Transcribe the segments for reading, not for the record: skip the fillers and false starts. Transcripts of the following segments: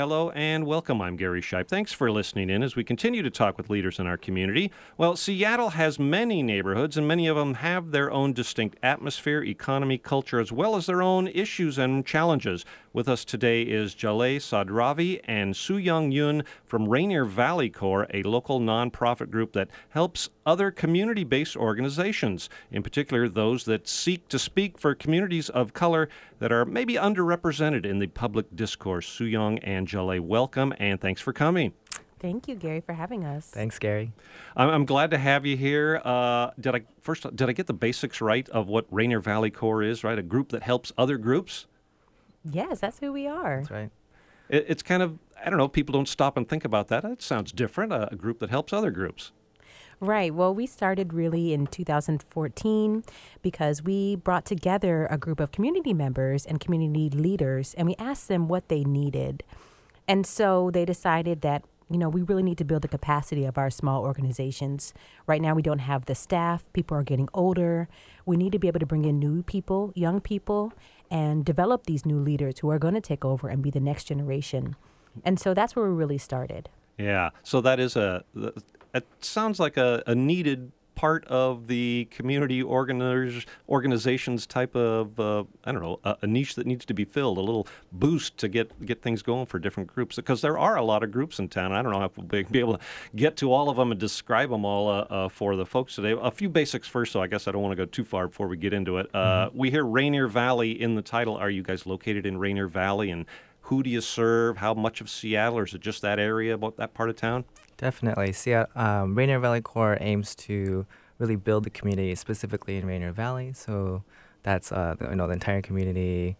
Hello and welcome. I'm Gary Scheib. Thanks for listening in as we continue to talk with leaders in our community. Well, Seattle has many neighborhoods, and many of them have their own distinct atmosphere, economy, culture, as well as their own issues and challenges. With us today is Jaleh Sadravi and Soo Young Yoon from Rainier Valley Corps, a local nonprofit group that helps other community-based organizations, in particular those that seek to speak for communities of color that are maybe underrepresented in the public discourse. Soo Young and Jaleh, welcome, and thanks for coming. Thank you, Gary, for having us. Thanks, Gary. I'm glad to have you here. Did I get the basics right of what Rainier Valley Corps is, right? A group that helps other groups? Yes, that's who we are. That's right. It's kind of, I don't know, people don't stop and think about that. It sounds different, a group that helps other groups. Right. Well, we started really in 2014 because we brought together a group of community members and community leaders, and we asked them what they needed. And so they decided that, you know, we really need to build the capacity of our small organizations. Right now, we don't have the staff. People are getting older. We need to be able to bring in new people, young people, and develop these new leaders who are going to take over and be the next generation. And so that's where we really started. Yeah. So that is it sounds like a needed part of the community organizations type of, a niche that needs to be filled, a little boost to get things going for different groups. Because there are a lot of groups in town. I don't know if we'll be able to get to all of them and describe them all for the folks today. A few basics first, so I guess I don't want to go too far before we get into it. We hear Rainier Valley in the title. Are you guys located in Rainier Valley? And who do you serve? How much of Seattle? Or is it just that area, about that part of town? Definitely. Rainier Valley Corps aims to really build the community, specifically in Rainier Valley. So that's the entire community,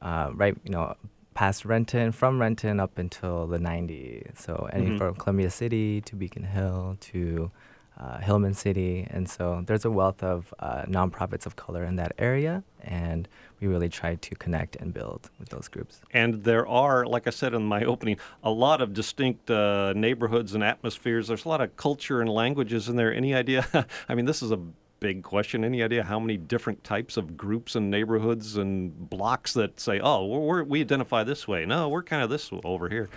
past Renton, from Renton up until the 90s. So from Columbia City to Beacon Hill to Hillman City, and so there's a wealth of nonprofits of color in that area, and we really try to connect and build with those groups. And there are, like I said in my opening, a lot of distinct neighborhoods and atmospheres. There's a lot of culture and languages in there. Any idea? I mean, this is a big question. Any idea how many different types of groups and neighborhoods and blocks that say, oh, we identify this way. No, we're kind of this over here.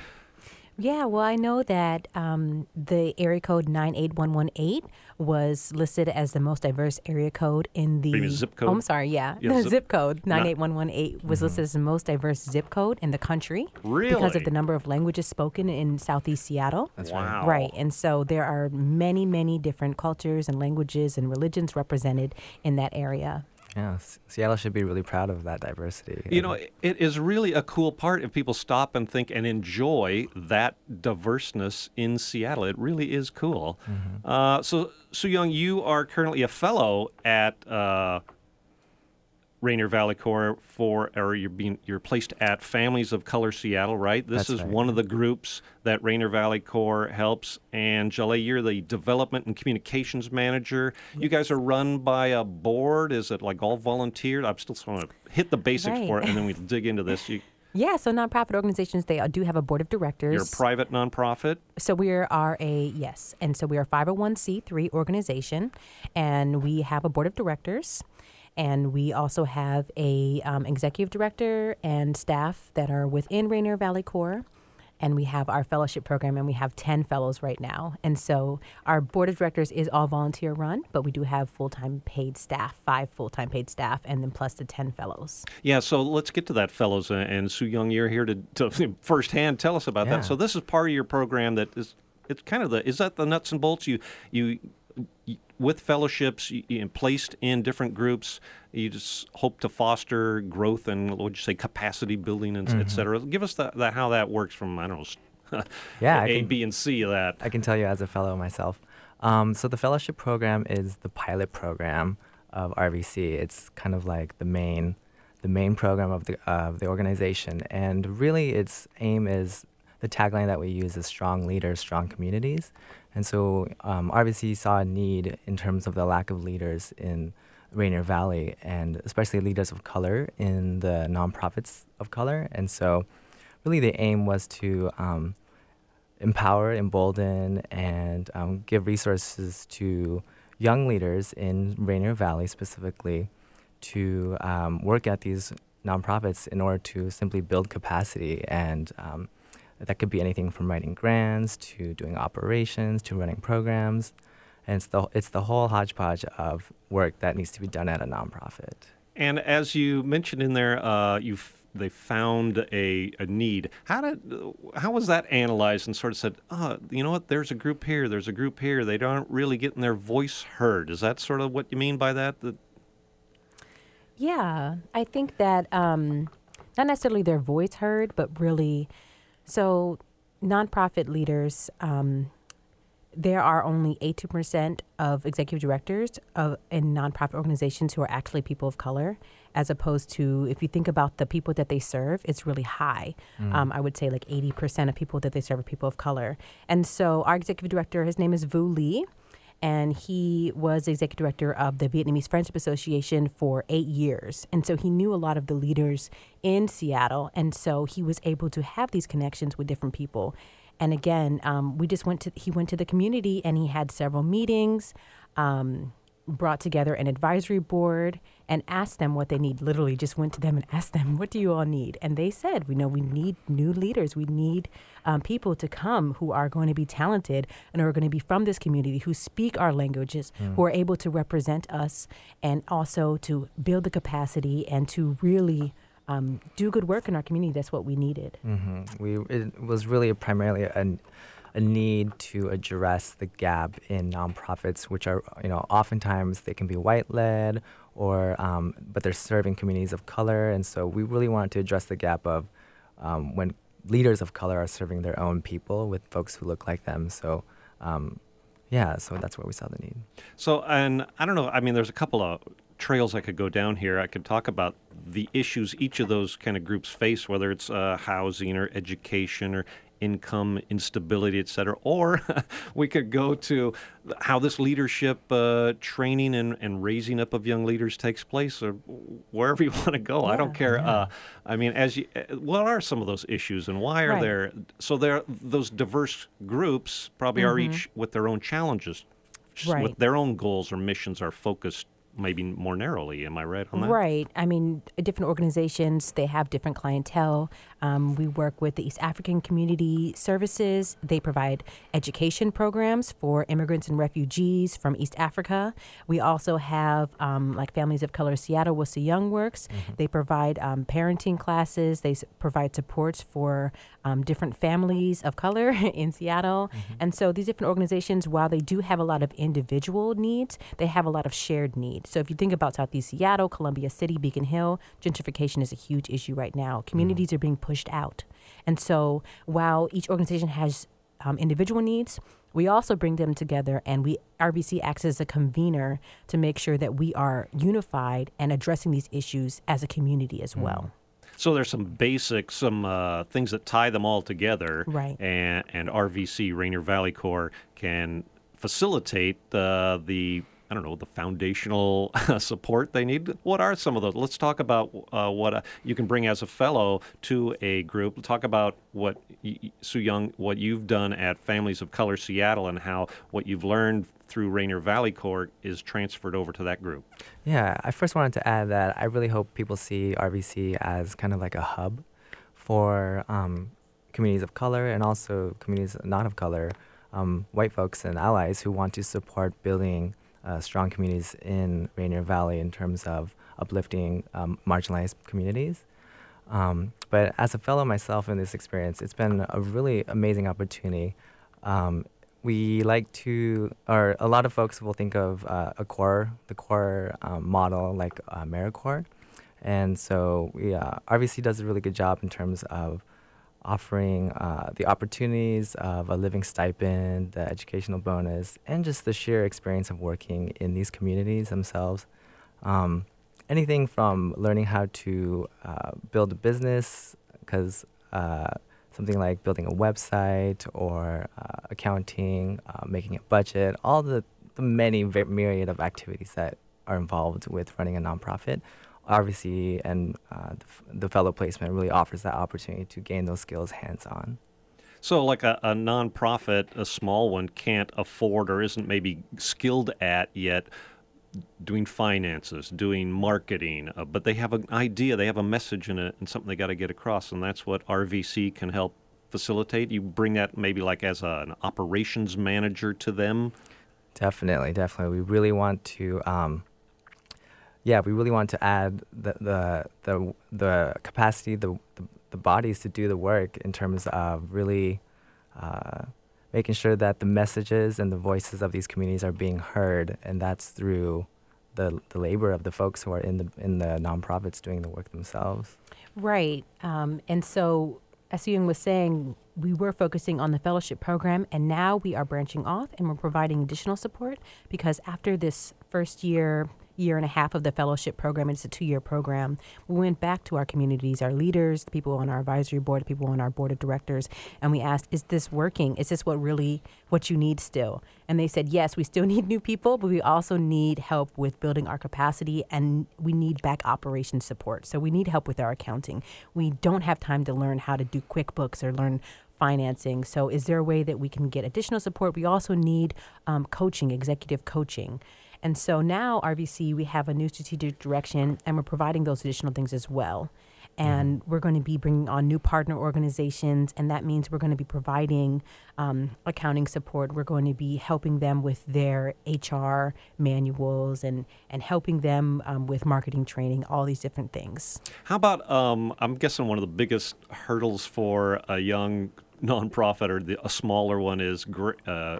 Yeah, well, I know that the area code 98118 was listed as the most diverse area code in the... Maybe zip code? Oh, I'm sorry, yeah. Zip code 98118 was listed as the most diverse zip code in the country. Really? Because of the number of languages spoken in Southeast Seattle. That's wow. Right, and so there are many, many different cultures and languages and religions represented in that area. Yeah, Seattle should be really proud of that diversity. You know, it is really a cool part if people stop and think and enjoy that diverseness in Seattle. It really is cool. Mm-hmm. So, Soo Young, you are currently a fellow at Rainier Valley Corps you're placed at Families of Color Seattle, right? That's right. One of the groups that Rainier Valley Corps helps. And Jaleh, you're the development and communications manager. Yes. You guys are run by a board. Is it like all volunteers? I'm still trying to hit the basics right for it, and then we dig into this. Yeah, so nonprofit organizations, they do have a board of directors. You're a private nonprofit? So we are yes. And so we are a 501c3 organization, and we have a board of directors. And we also have a executive director and staff that are within Rainier Valley Corps. And we have our fellowship program, and we have 10 fellows right now. And so our board of directors is all volunteer run, but we do have full-time paid staff, 5 full-time paid staff, and then plus the 10 fellows. Yeah, so let's get to that, fellows. And Soo Young, you're here to firsthand tell us about that. So this is part of your program that it's kind of is that the nuts and bolts you with fellowships placed in different groups, you just hope to foster growth and, what would you say, capacity building, and et cetera. Give us how that works from, I don't know, B, and C of that. I can tell you as a fellow myself. So the fellowship program is the pilot program of RVC. It's kind of like the main program of the organization. And really its aim is, the tagline that we use is strong leaders, strong communities. And so RVC saw a need in terms of the lack of leaders in Rainier Valley, and especially leaders of color in the nonprofits of color. And so really the aim was to empower, embolden, and give resources to young leaders in Rainier Valley specifically to work at these nonprofits in order to simply build capacity and That could be anything from writing grants to doing operations to running programs. And it's the whole hodgepodge of work that needs to be done at a nonprofit. And as you mentioned in there, they found a need. How was that analyzed and sort of said, oh, you know what, there's a group here, there's a group here. They aren't really getting their voice heard. Is that sort of what you mean by that? Yeah, I think that not necessarily their voice heard, but really, so nonprofit leaders, there are only 18% of executive directors in nonprofit organizations who are actually people of color, as opposed to, if you think about the people that they serve, it's really high. I would say like 80% of people that they serve are people of color. And so our executive director, his name is Vu Le, and he was executive director of the Vietnamese Friendship Association for 8 years. And so he knew a lot of the leaders in Seattle, and so he was able to have these connections with different people. And again, he went to the community and he had several meetings, brought together an advisory board and asked them what they need. Literally just went to them and asked them, what do you all need? And they said, we need new leaders. We need people to come who are going to be talented and are going to be from this community, who speak our languages, who are able to represent us, and also to build the capacity and to really do good work in our community. That's what we needed. It was really primarily a need to address the gap in nonprofits, which are, oftentimes they can be white-led, or but they're serving communities of color. And so we really wanted to address the gap of when leaders of color are serving their own people with folks who look like them. So so that's where we saw the need. So, and I don't know, there's a couple of trails I could go down here. I could talk about the issues each of those kind of groups face, whether it's housing or education or income instability, et cetera, or we could go to how this leadership training and raising up of young leaders takes place, or wherever you want to go. Yeah, I don't care. Yeah. What are some of those issues, and why are there? So there, those diverse groups probably are each with their own challenges, with their own goals or missions are focused maybe more narrowly. Am I right on that? Right. Different organizations, they have different clientele. We work with the East African Community Services. They provide education programs for immigrants and refugees from East Africa. We also have, Families of Color Seattle, where Soo Young works. They provide parenting classes. They provide supports for different families of color in Seattle. And so these different organizations, while they do have a lot of individual needs, they have a lot of shared needs. So if you think about Southeast Seattle, Columbia City, Beacon Hill, gentrification is a huge issue right now. Communities are being pushed out. And so while each organization has individual needs, we also bring them together, and RVC acts as a convener to make sure that we are unified and addressing these issues as a community as well. So there's some basics, some things that tie them all together. Right. And RVC, Rainier Valley Corps, can facilitate the foundational support they need. What are some of those? Let's talk about what you can bring as a fellow to a group. Talk about what, Soo Young, what you've done at Families of Color Seattle and how what you've learned through Rainier Valley Corps is transferred over to that group. Yeah, I first wanted to add that I really hope people see RVC as kind of like a hub for communities of color and also communities not of color, white folks and allies who want to support building strong communities in Rainier Valley in terms of uplifting marginalized communities. But as a fellow myself in this experience, it's been a really amazing opportunity. A lot of folks will think of the Corps model, like AmeriCorps. And so RVC does a really good job in terms of offering the opportunities of a living stipend, the educational bonus, and just the sheer experience of working in these communities themselves. Anything from learning how to build a business, because something like building a website or accounting, making a budget, all the many myriad of activities that are involved with running a nonprofit. RVC and the fellow placement really offers that opportunity to gain those skills hands-on. So like a nonprofit, a small one, can't afford or isn't maybe skilled at yet doing finances, doing marketing, but they have an idea, they have a message and something they got to get across, and that's what RVC can help facilitate? You bring that maybe like as an operations manager to them? Definitely. We really want to, add the capacity, the bodies to do the work in terms of really making sure that the messages and the voices of these communities are being heard, and that's through the labor of the folks who are in the nonprofits doing the work themselves. Right, and so as Soo Young was saying, we were focusing on the fellowship program, and now we are branching off and we're providing additional support, because after this first year and a half of the fellowship program, it's a 2-year program, we went back to our communities, our leaders, the people on our advisory board, the people on our board of directors, and we asked, is this working? Is this what you need still? And they said, yes, we still need new people, but we also need help with building our capacity, and we need back operations support. So we need help with our accounting. We don't have time to learn how to do QuickBooks or learn financing. So is there a way that we can get additional support? We also need coaching, executive coaching. And so now, RVC, we have a new strategic direction, and we're providing those additional things as well. And we're going to be bringing on new partner organizations, and that means we're going to be providing accounting support. We're going to be helping them with their HR manuals and helping them with marketing training, all these different things. How about, I'm guessing one of the biggest hurdles for a young nonprofit or a smaller one is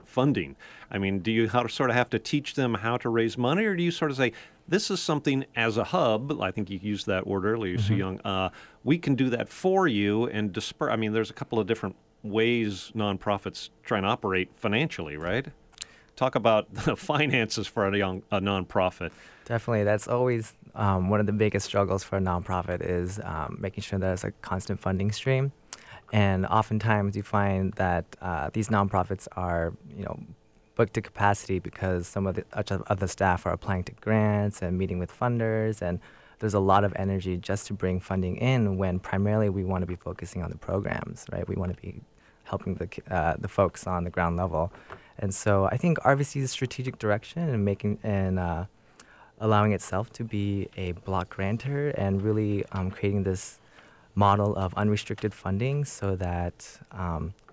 funding. I mean, do you sort of have to teach them how to raise money, or do you sort of say, this is something as a hub, I think you used that word earlier, Soo Young, we can do that for you and disperse. I mean, there's a couple of different ways nonprofits try and operate financially, right? Talk about the finances for a nonprofit. Definitely. That's always one of the biggest struggles for a nonprofit is making sure that it's a constant funding stream. And oftentimes you find that these nonprofits are, booked to capacity because some of the staff are applying to grants and meeting with funders, and there's a lot of energy just to bring funding in when primarily we want to be focusing on the programs, right? We want to be helping the folks on the ground level. And so I think RVC's strategic direction and allowing itself to be a block grantor and really creating this model of unrestricted funding so that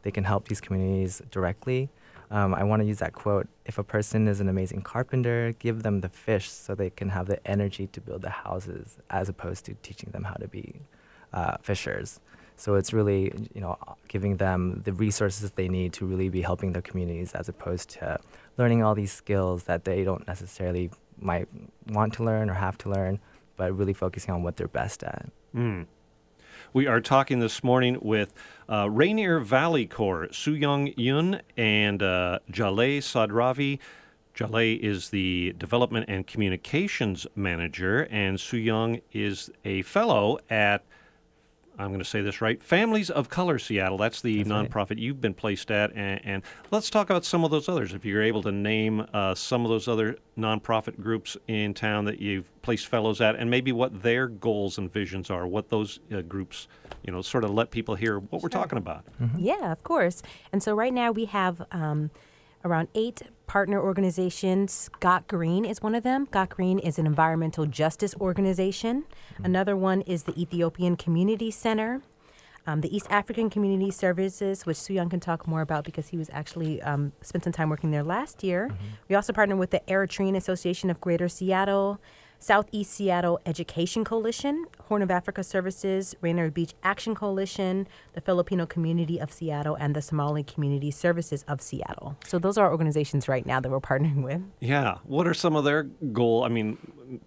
they can help these communities directly. I want to use that quote, if a person is an amazing carpenter, give them the fish so they can have the energy to build the houses, as opposed to teaching them how to be fishers. So it's really, giving them the resources they need to really be helping their communities, as opposed to learning all these skills that they don't necessarily might want to learn or have to learn, but really focusing on what they're best at. Mm. We are talking this morning with Rainier Valley Corps, Soo Young Yoon, and Jaleh Sadravi. Jaleh is the Development and Communications Manager, and Soo Young is a fellow at, I'm going to say this right, Families of Color Seattle. That's the nonprofit you've been placed at. And let's talk about some of those others, if you're able to name some of those other nonprofit groups in town that you've placed fellows at, and maybe what their goals and visions are, what those groups, sort of let people hear what we're talking about. Mm-hmm. Yeah, of course. And so right now we have around 8 partner organizations. Got Green is one of them. Got Green is an environmental justice organization. Another one is the Ethiopian Community Center, the East African Community Services, which Soo Young can talk more about because he was actually spent some time working there last year. We also partnered with the Eritrean Association of Greater Seattle, Southeast Seattle Education Coalition, Horn of Africa Services, Rainier Beach Action Coalition, the Filipino Community of Seattle, and the Somali Community Services of Seattle. So those are organizations right now that we're partnering with. Yeah. What are some of their goals? I mean,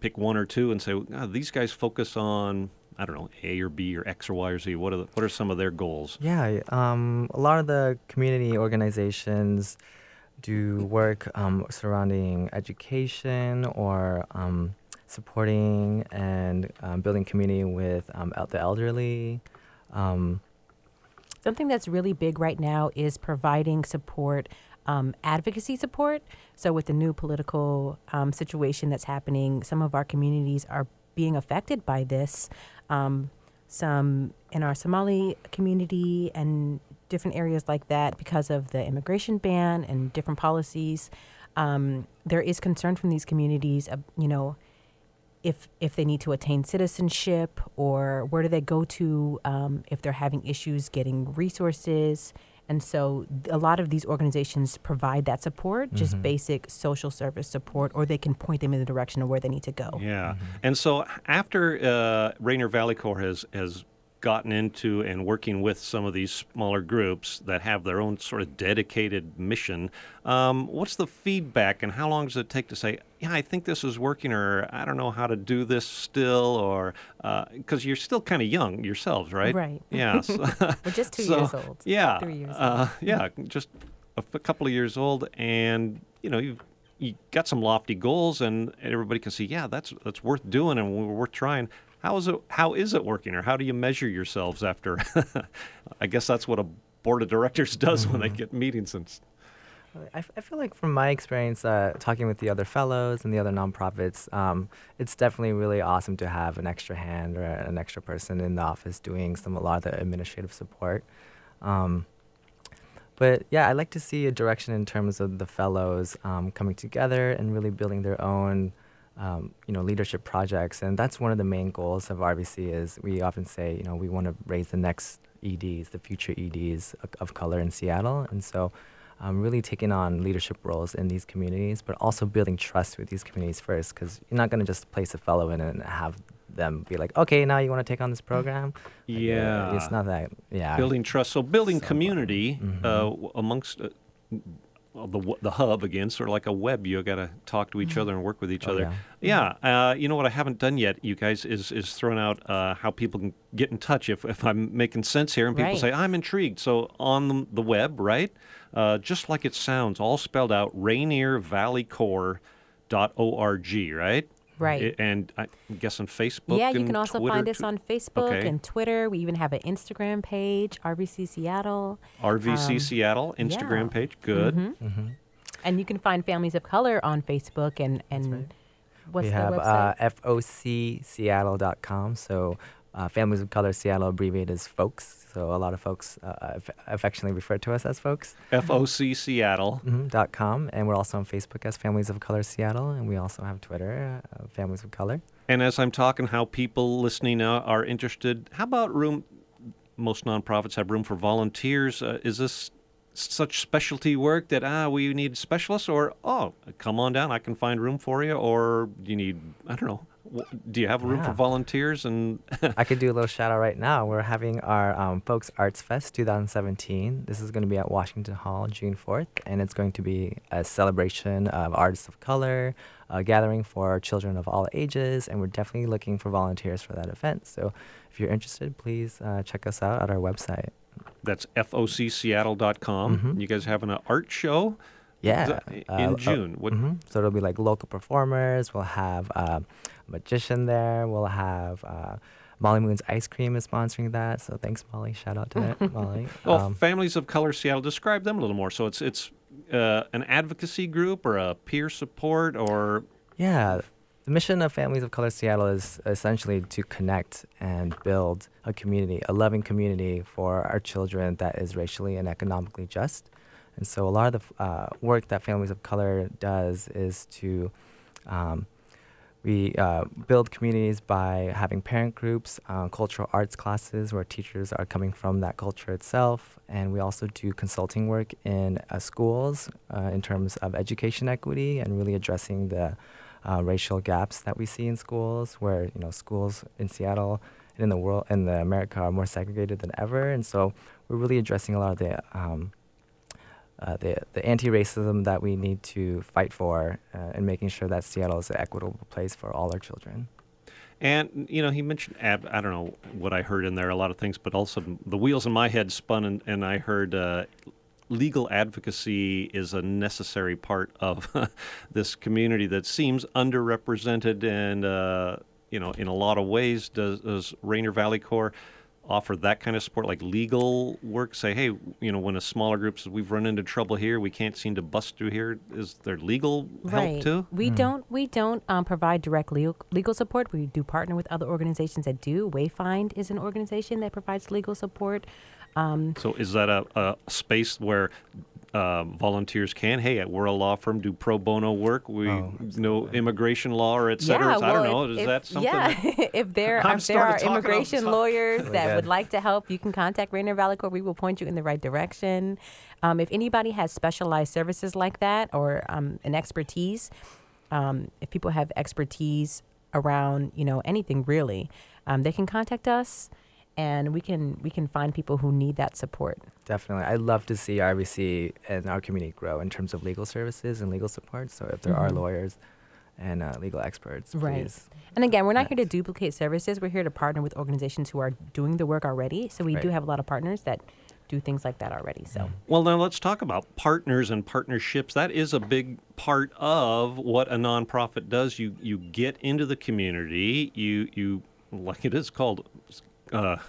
pick one or two and say, oh, these guys focus on, I don't know, A or B or X or Y or Z. What are some of their goals? Yeah. A lot of the community organizations do work surrounding education or supporting and building community with the elderly. Something that's really big right now is providing support, advocacy support. So with the new political situation that's happening, some of our communities are being affected by this. Some in our Somali community and different areas like that, because of the immigration ban and different policies, there is concern from these communities, if they need to attain citizenship, or where do they go to if they're having issues getting resources. And so a lot of these organizations provide that support, just basic social service support, or they can point them in the direction of where they need to go. Yeah. And so after Rainier Valley Corps has gotten into and working with some of these smaller groups that have their own sort of dedicated mission, what's the feedback, and how long does it take to say, yeah, I think this is working, or I don't know how to do this still, or because you're still kind of young yourselves, right? Right. Yeah. So, we're just 2 years old. Yeah. 3 years old. Yeah, just a couple of years old, and, you know, you got some lofty goals, and everybody can see, yeah, that's worth doing and we're worth trying. How is it working, or how do you measure yourselves after? I guess that's what a board of directors does when they get meetings. I feel like from my experience talking with the other fellows and the other nonprofits, it's definitely really awesome to have an extra hand or an extra person in the office doing a lot of the administrative support. But yeah, I like to see a direction in terms of the fellows coming together and really building their own leadership projects, and that's one of the main goals of RVC. Is we often say, you know, we want to raise the next EDs, the future EDs of color in Seattle, and so really taking on leadership roles in these communities, but also building trust with these communities first, because you're not going to just place a fellow in and have them be like, okay, now you want to take on this program? Yeah. It's not that, yeah. Building trust, so building community amongst... The hub, again, sort of like a web. You got to talk to each other and work with each other. Yeah. You know what I haven't done yet, you guys, is thrown out how people can get in touch if I'm making sense here. And people say, I'm intrigued. So on the web, right? Just like it sounds, all spelled out, RainierValleyCorps.org, right? Right. And I guess on Facebook. Yeah, you can also find us on Facebook and Twitter. We even have an Instagram page, RVC Seattle. RVC Seattle, Instagram page. Good. And you can find Families of Color on Facebook. And what's the website? FOCSeattle.com. So Families of Color Seattle abbreviated as FOCS. So a lot of folks affectionately refer to us as FOCS. FOCSeattle.com. And we're also on Facebook as Families of Color Seattle. And we also have Twitter, Families of Color. And as I'm talking, how people listening are interested, how about room? Most nonprofits have room for volunteers. Is this such specialty work that we need specialists, or come on down, I can find room for you, or you need, I don't know. Do you have room for volunteers? And I could do a little shout out right now. We're having our Folks Arts Fest 2017. This is going to be at Washington Hall, June 4th, and it's going to be a celebration of artists of color, a gathering for children of all ages, and we're definitely looking for volunteers for that event. So if you're interested, please check us out at our website. That's FOCSeattle.com. You guys having an art show? Yeah. In June. So it'll be like local performers. We'll have a magician there. We'll have Molly Moon's Ice Cream is sponsoring that. So thanks, Molly. Shout out to that, Molly. Well, Families of Color Seattle, describe them a little more. So it's an advocacy group or a peer support or... Yeah. The mission of Families of Color Seattle is essentially to connect and build a community, a loving community for our children that is racially and economically just. And so a lot of the work that Families of Color does is to we build communities by having parent groups, cultural arts classes where teachers are coming from that culture itself. And we also do consulting work in schools in terms of education equity and really addressing the racial gaps that we see in schools, where, you know, schools in Seattle and in the world and America are more segregated than ever. And so we're really addressing a lot of the anti-racism that we need to fight for, and making sure that Seattle is an equitable place for all our children. And, you know, he mentioned, I don't know what I heard in there, a lot of things, but also the wheels in my head spun, and I heard legal advocacy is a necessary part of this community that seems underrepresented and, you know, in a lot of ways. Does Rainier Valley Corps offer that kind of support, like legal work? Say, hey, you know, when a smaller group says we've run into trouble here, we can't seem to bust through here, is there legal help too? We don't provide direct legal support. We do partner with other organizations that do. Wayfind is an organization that provides legal support. So is that a space where volunteers can. Hey, we're a law firm, do pro bono work. We know immigration law or et cetera. Yeah, well, I don't know. Is that something? Yeah, that if there are immigration lawyers that would like to help, you can contact Rainier Valley Corps. We will point you in the right direction. If anybody has specialized services like that or an expertise, if people have expertise around, anything really, they can contact us. And we can find people who need that support. Definitely. I love to see RVC and our community grow in terms of legal services and legal support. So if there are lawyers and legal experts, please. Right. And again, we're not here to duplicate services. We're here to partner with organizations who are doing the work already. So we do have a lot of partners that do things like that already. So well, now let's talk about partners and partnerships. That is a big part of what a nonprofit does. You get into the community. You like it is called a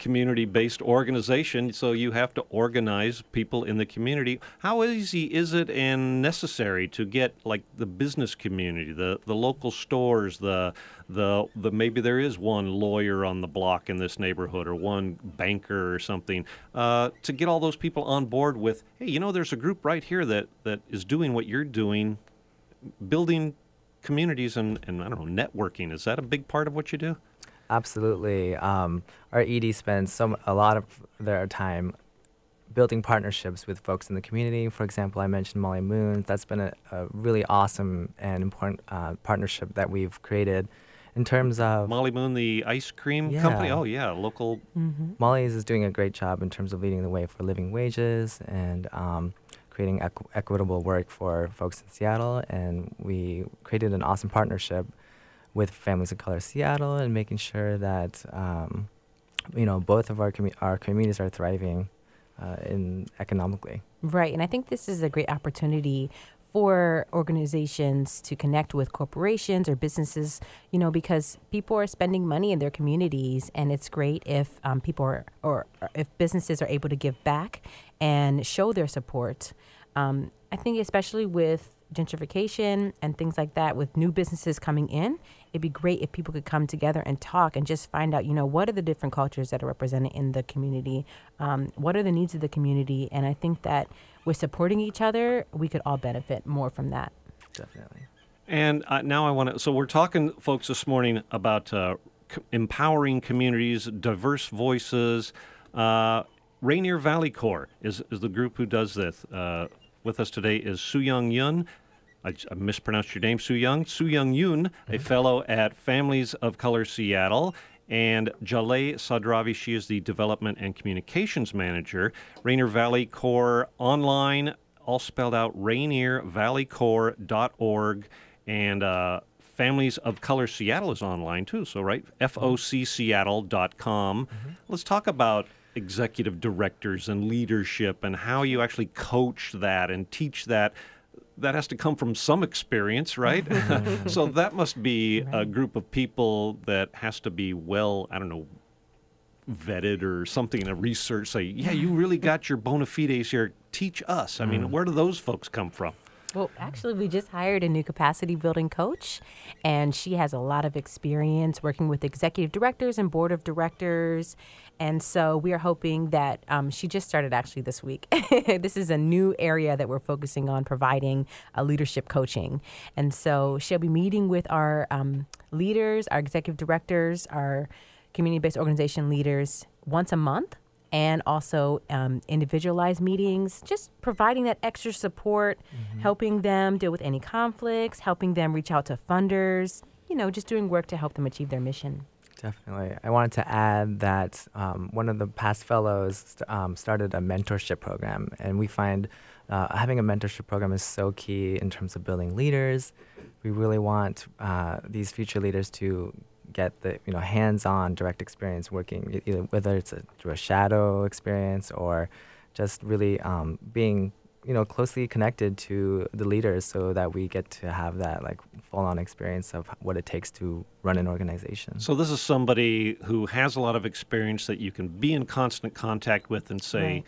community-based organization, so you have to organize people in the community. How easy is it and necessary to get, like, the business community, the local stores, the maybe there is one lawyer on the block in this neighborhood or one banker or something, to get all those people on board with, hey, there's a group right here that is doing what you're doing, building communities and I don't know, networking. Is that a big part of what you do? Absolutely. Our ED spends a lot of their time building partnerships with folks in the community. For example, I mentioned Molly Moon. That's been a really awesome and important partnership that we've created in terms of... Molly Moon, the ice cream company? Oh, yeah, local... Molly's is doing a great job in terms of leading the way for living wages and creating equitable work for folks in Seattle. And we created an awesome partnership with Families of Color Seattle and making sure that, both of our communities are thriving economically. Right, and I think this is a great opportunity for organizations to connect with corporations or businesses, because people are spending money in their communities, and it's great if people or if businesses are able to give back and show their support. I think especially with gentrification and things like that, with new businesses coming in, it'd be great if people could come together and talk and just find out, what are the different cultures that are represented in the community? What are the needs of the community? And I think that with supporting each other, we could all benefit more from that. Definitely. And now I want to, so we're talking, folks, this morning about empowering communities, diverse voices. Rainier Valley Corps is the group who does this. With us today is Soo Young Yoon. I mispronounced your name, Soo Young Yoon, a fellow at Families of Color Seattle, and Jaleh Sadravi. She is the Development and Communications Manager. Rainier Valley Corps online, all spelled out, rainiervalleycorps.org, and Families of Color Seattle is online too, so right, FOCSeattle.com. Let's talk about executive directors and leadership and how you actually coach that and teach that. That has to come from some experience, right? So that must be a group of people that has to be well, I don't know, vetted or something, a research, say, yeah, you really got your bona fides here. Teach us. I mean, where do those folks come from? Well, actually, we just hired a new capacity building coach, and she has a lot of experience working with executive directors and board of directors. And so we are hoping that she just started actually this week. This is a new area that we're focusing on, providing leadership coaching. And so she'll be meeting with our leaders, our executive directors, our community-based organization leaders once a month, and also individualized meetings, just providing that extra support, helping them deal with any conflicts, helping them reach out to funders, just doing work to help them achieve their mission. Definitely. I wanted to add that one of the past fellows started a mentorship program, and we find having a mentorship program is so key in terms of building leaders. We really want these future leaders to get the hands-on direct experience working, whether it's through a shadow experience or just really being closely connected to the leaders, so that we get to have that full-on experience of what it takes to run an organization. So this is somebody who has a lot of experience that you can be in constant contact with and say,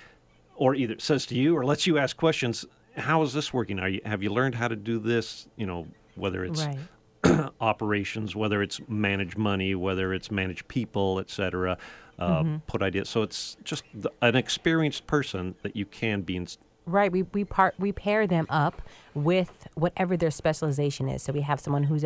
or either says to you or lets you ask questions, how is this working? Have you learned how to do this? Whether it's operations, whether it's manage money, whether it's manage people, et cetera, put ideas. So it's just an experienced person that you can be in Right. We pair them up with whatever their specialization is. So we have someone who's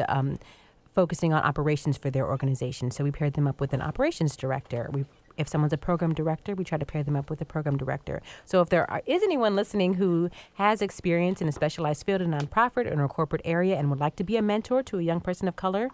focusing on operations for their organization. So we pair them up with an operations director. If someone's a program director, we try to pair them up with a program director. So if there is anyone listening who has experience in a specialized field, a nonprofit, or in a corporate area, and would like to be a mentor to a young person of color,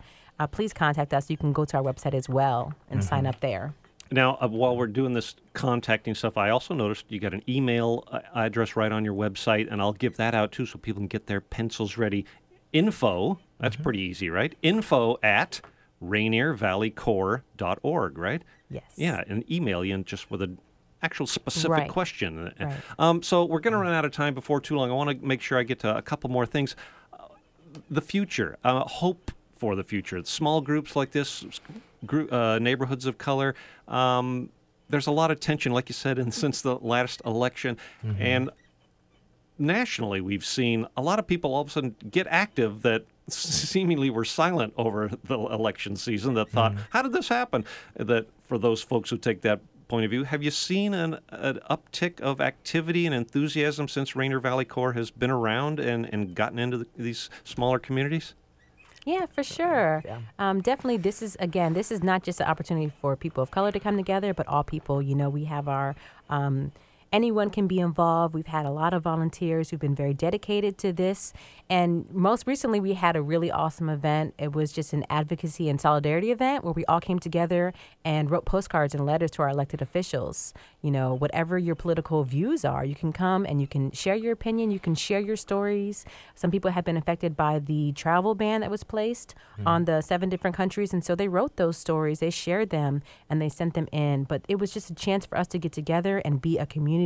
please contact us. You can go to our website as well and sign up there. Now, while we're doing this contacting stuff, I also noticed you got an email address right on your website, and I'll give that out, too, so people can get their pencils ready. Info, that's pretty easy, right? Info at RainierValleyCorps.org, right? Yes. Yeah, an email you just with an actual specific question. Right. So we're going to run out of time before too long. I want to make sure I get to a couple more things. The future, hope for the future. Small groups like this, neighborhoods of color, there's a lot of tension, like you said, since the last election. And nationally, we've seen a lot of people all of a sudden get active that seemingly were silent over the election season, that thought, how did this happen? That for those folks who take that point of view, have you seen an uptick of activity and enthusiasm since Rainier Valley Corps has been around and gotten into these smaller communities? Yeah, for sure. Definitely, this is not just an opportunity for people of color to come together, but all people. You know, we have our... anyone can be involved. We've had a lot of volunteers who've been very dedicated to this. And most recently, we had a really awesome event. It was just an advocacy and solidarity event where we all came together and wrote postcards and letters to our elected officials. You know, whatever your political views are, you can come and you can share your opinion. You can share your stories. Some people have been affected by the travel ban that was placed on the 7 different countries. And so they wrote those stories. They shared them and they sent them in. But it was just a chance for us to get together and be a community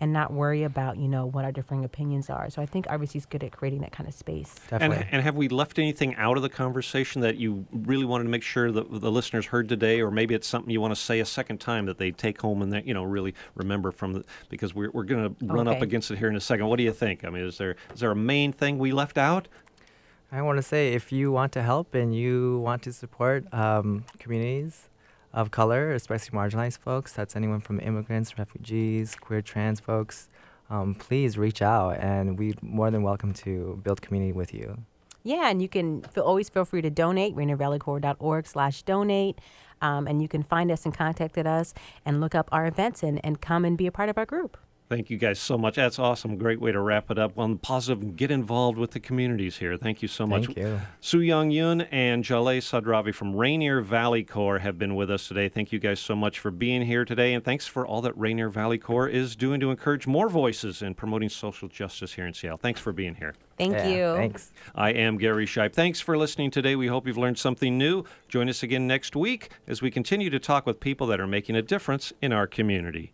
and not worry about, you know, what our differing opinions are. So I think RVC is good at creating that kind of space. Definitely. And have we left anything out of the conversation that you really wanted to make sure that the listeners heard today, or maybe it's something you want to say a second time that they take home and that, you know, really remember from the, because we're going to run up against it here in a second. What do you think? I mean, is there a main thing we left out? I want to say, if you want to help and you want to support communities of color, especially marginalized folks, that's anyone from immigrants, refugees, queer, trans folks, please reach out, and we're more than welcome to build community with you. Yeah, and you can always feel free to donate, RainierValleyCorps.org/donate, and you can find us and contact us and look up our events and come and be a part of our group. Thank you guys so much. That's awesome. Great way to wrap it up on positive. Get involved with the communities here. Thank you so much. Thank you. Soo Young Yoon and Jaleh Sadravi from Rainier Valley Corps have been with us today. Thank you guys so much for being here today, and thanks for all that Rainier Valley Corps is doing to encourage more voices in promoting social justice here in Seattle. Thanks for being here. Thank you. Thanks. I am Gary Scheib. Thanks for listening today. We hope you've learned something new. Join us again next week as we continue to talk with people that are making a difference in our community.